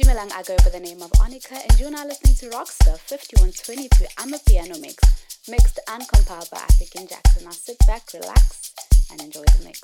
Dumelang, I go by the name of Onika, and you're now listening to Rockstar 5122 Amapiano mix, mixed and compiled by African Jackson. Now sit back, relax, and enjoy the mix.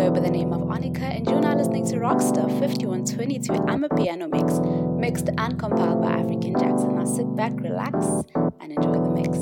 go by the name of Anika, and you're now listening to Rockstar 5122 Amapiano mix, mixed and compiled by African Jackson. Now sit back, relax, and enjoy the mix.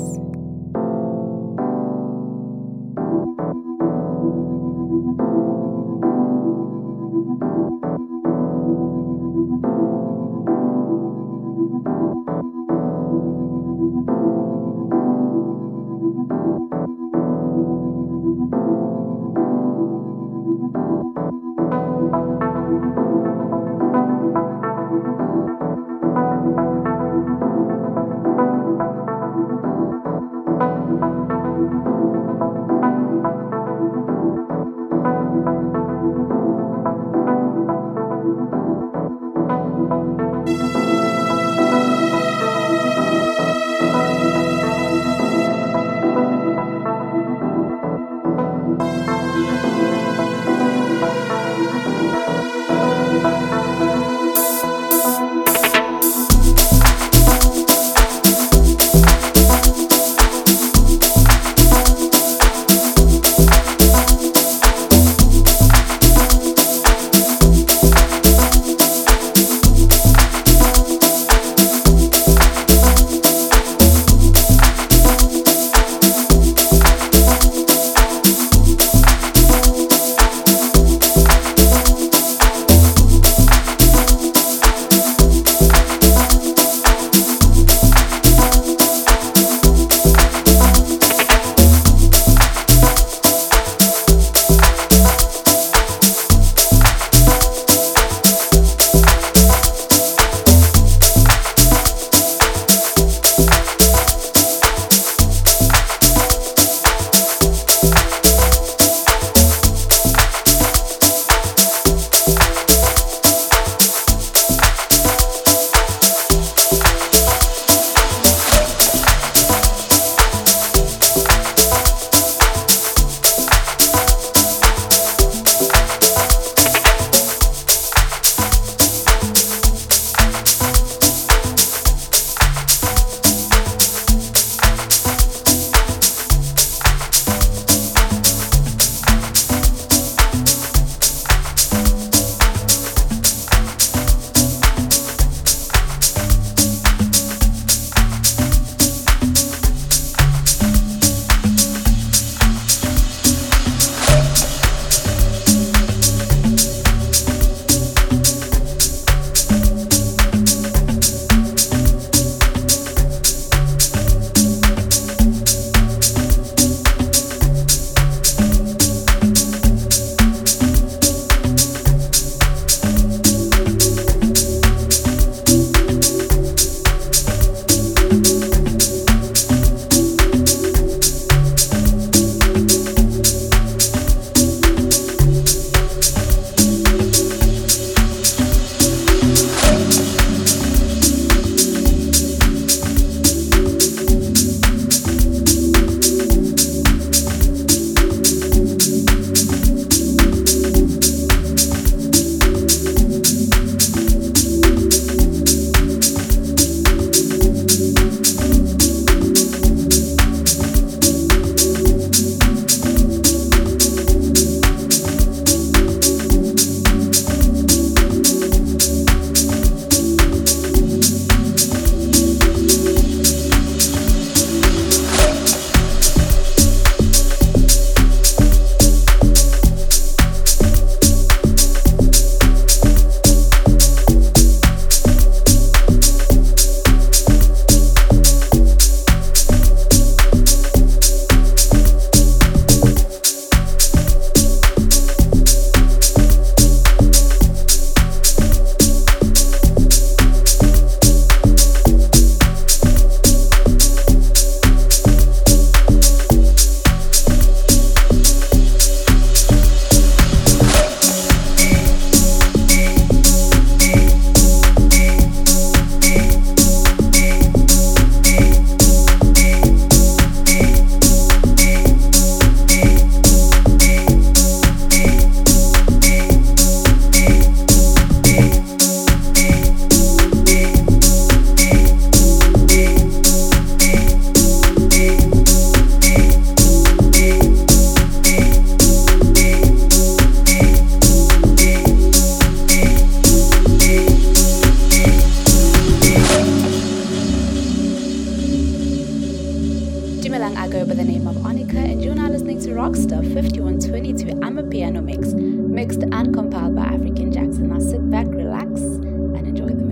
Amapiano mix, mixed and compiled by African Jackson. Now sit back, relax, and enjoy the mix.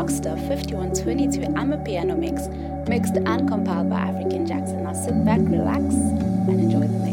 Rockstar 5122 Amapiano mix, mixed and compiled by African Jackson. Now sit back, relax, and enjoy the mix.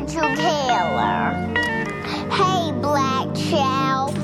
want to kill her. Hey, black child.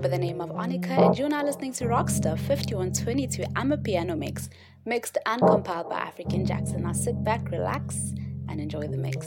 By the name of Onika, and you're now listening to Rockstar 5122 Amapiano mix, mixed and compiled by African Jackson. Now sit back, relax, and enjoy the mix.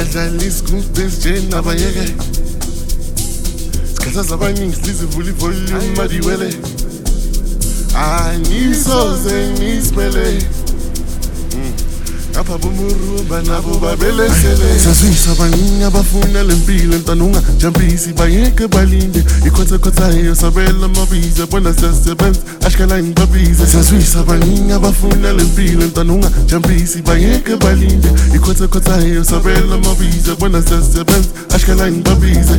Ngadlalisi kumstage nje nabayeke Sikhathaza abaningi sizivula ivolume madiwele Anisoze nisibele Apha bomurumba nabo babelesele Saswisa abaningi abafuna lempilo ntanunga Jampisi bayeke balinde Ikhotha eyo sabela mabiza Bona siyasebenza ashikala nibabize Saswisa abaningi abafuna lempilo ntanunga Jampisi bayeke balinde Ikhotha eyo sabela mabiza Bona siyasebenza ashikala nibabize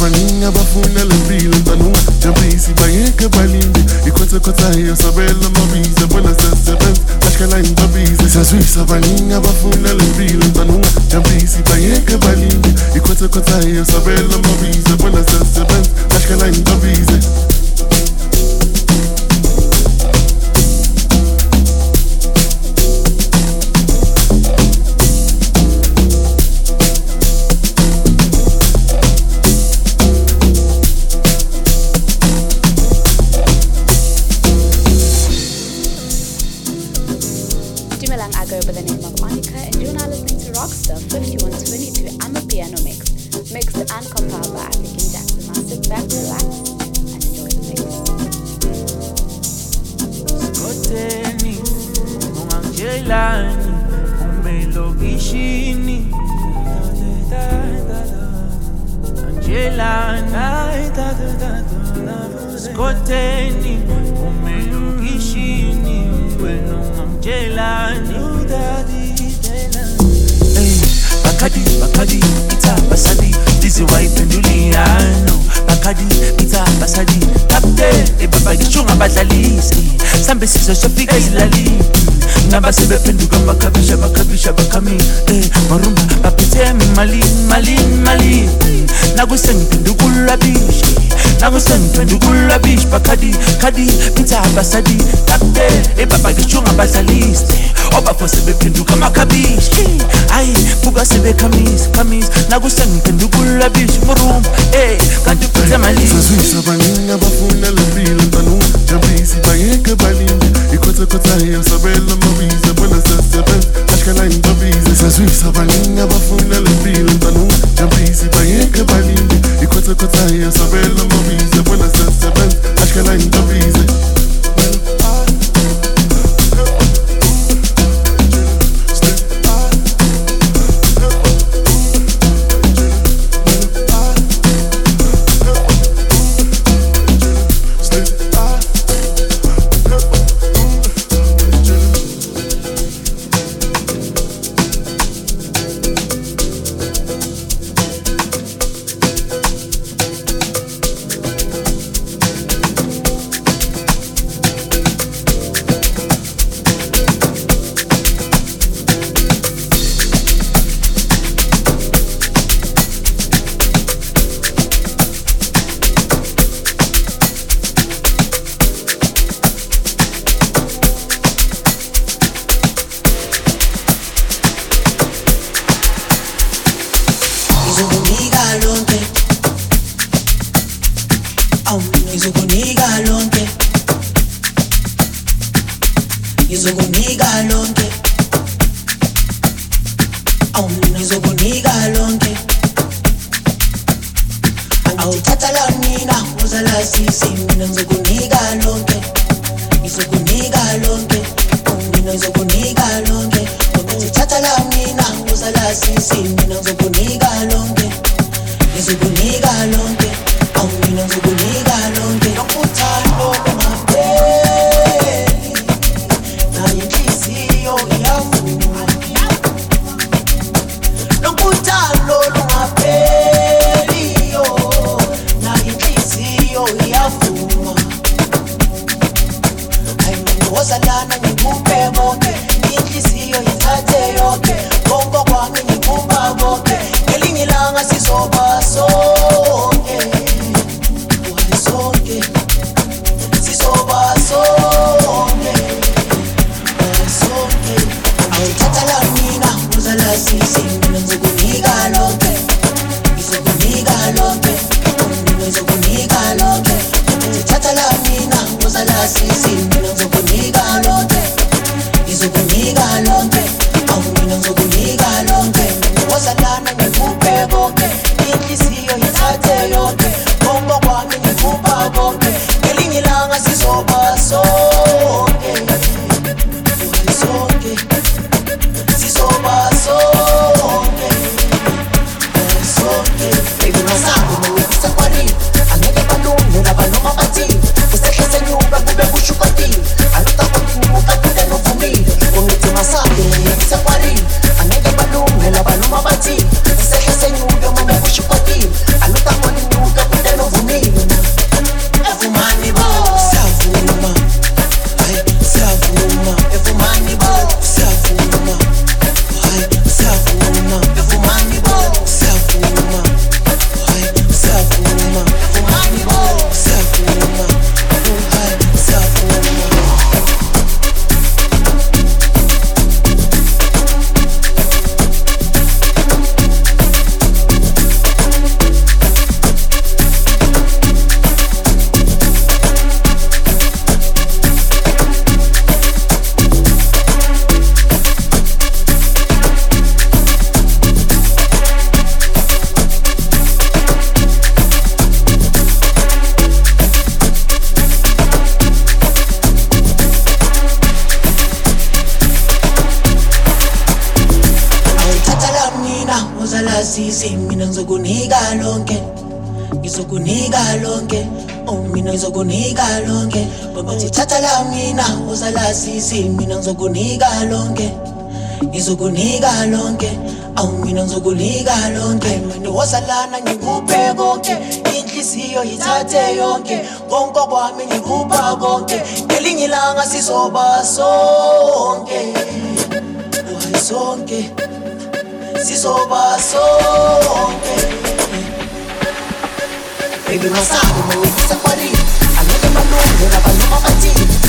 Abaninga bafuna lempilo ntanunga Jampisi bayeke balinde Ikhotha eyo sabela mabiza Bona siyasebenza ashikala nibabize Siyazwisa abaninga bafuna lempilo ntanunga Jampisi bayeke balinde Ikhotha eyo sabela mabiza Bona siyasebenza ashikala nibabize I go by the name of Monica, and you're now listening to Rockstar 5122 Amapiano Mix, mixed and compiled by African Jackson. Sit back, relax, and enjoy the mix. Bakadi, Bakadi, Ita, Basadi, this is why Penduliano. Bakadi, Ita, Basadi, Captain, Ebaba, Gichunga, Batalisi, Sambesi, Sofika, Islali, Nabasebe, Pendugamba, Kabisha, Bakabisha, Bakami, Marumba, Bapitem, Mali, Mali, Mali, Nagusen, Pendugulabish. Nagusen pendugula bish bakadi kadi pita basadi tapte e baba gichunga basaliste oba posebe penduka makabish ai buga sebe kamis kamis nagusen pendugula bish murum eh kandu pita mali saswisa baninga bafuna lempilo ntanunga Jampisi bayeke balinde Ikhotha eyo sabela mabiza Bona siyasebenza ashikala nibabize saswisa baninga bafuna lempilo ntanunga Jampisi bayeke balinde Ikhotha eyo sabela mabiza Bona siyasebenza ashikala nibabize Ngizokunika lonke, awumina ngizokunika lonke, nokuthanda. Baby, my son, I'm going to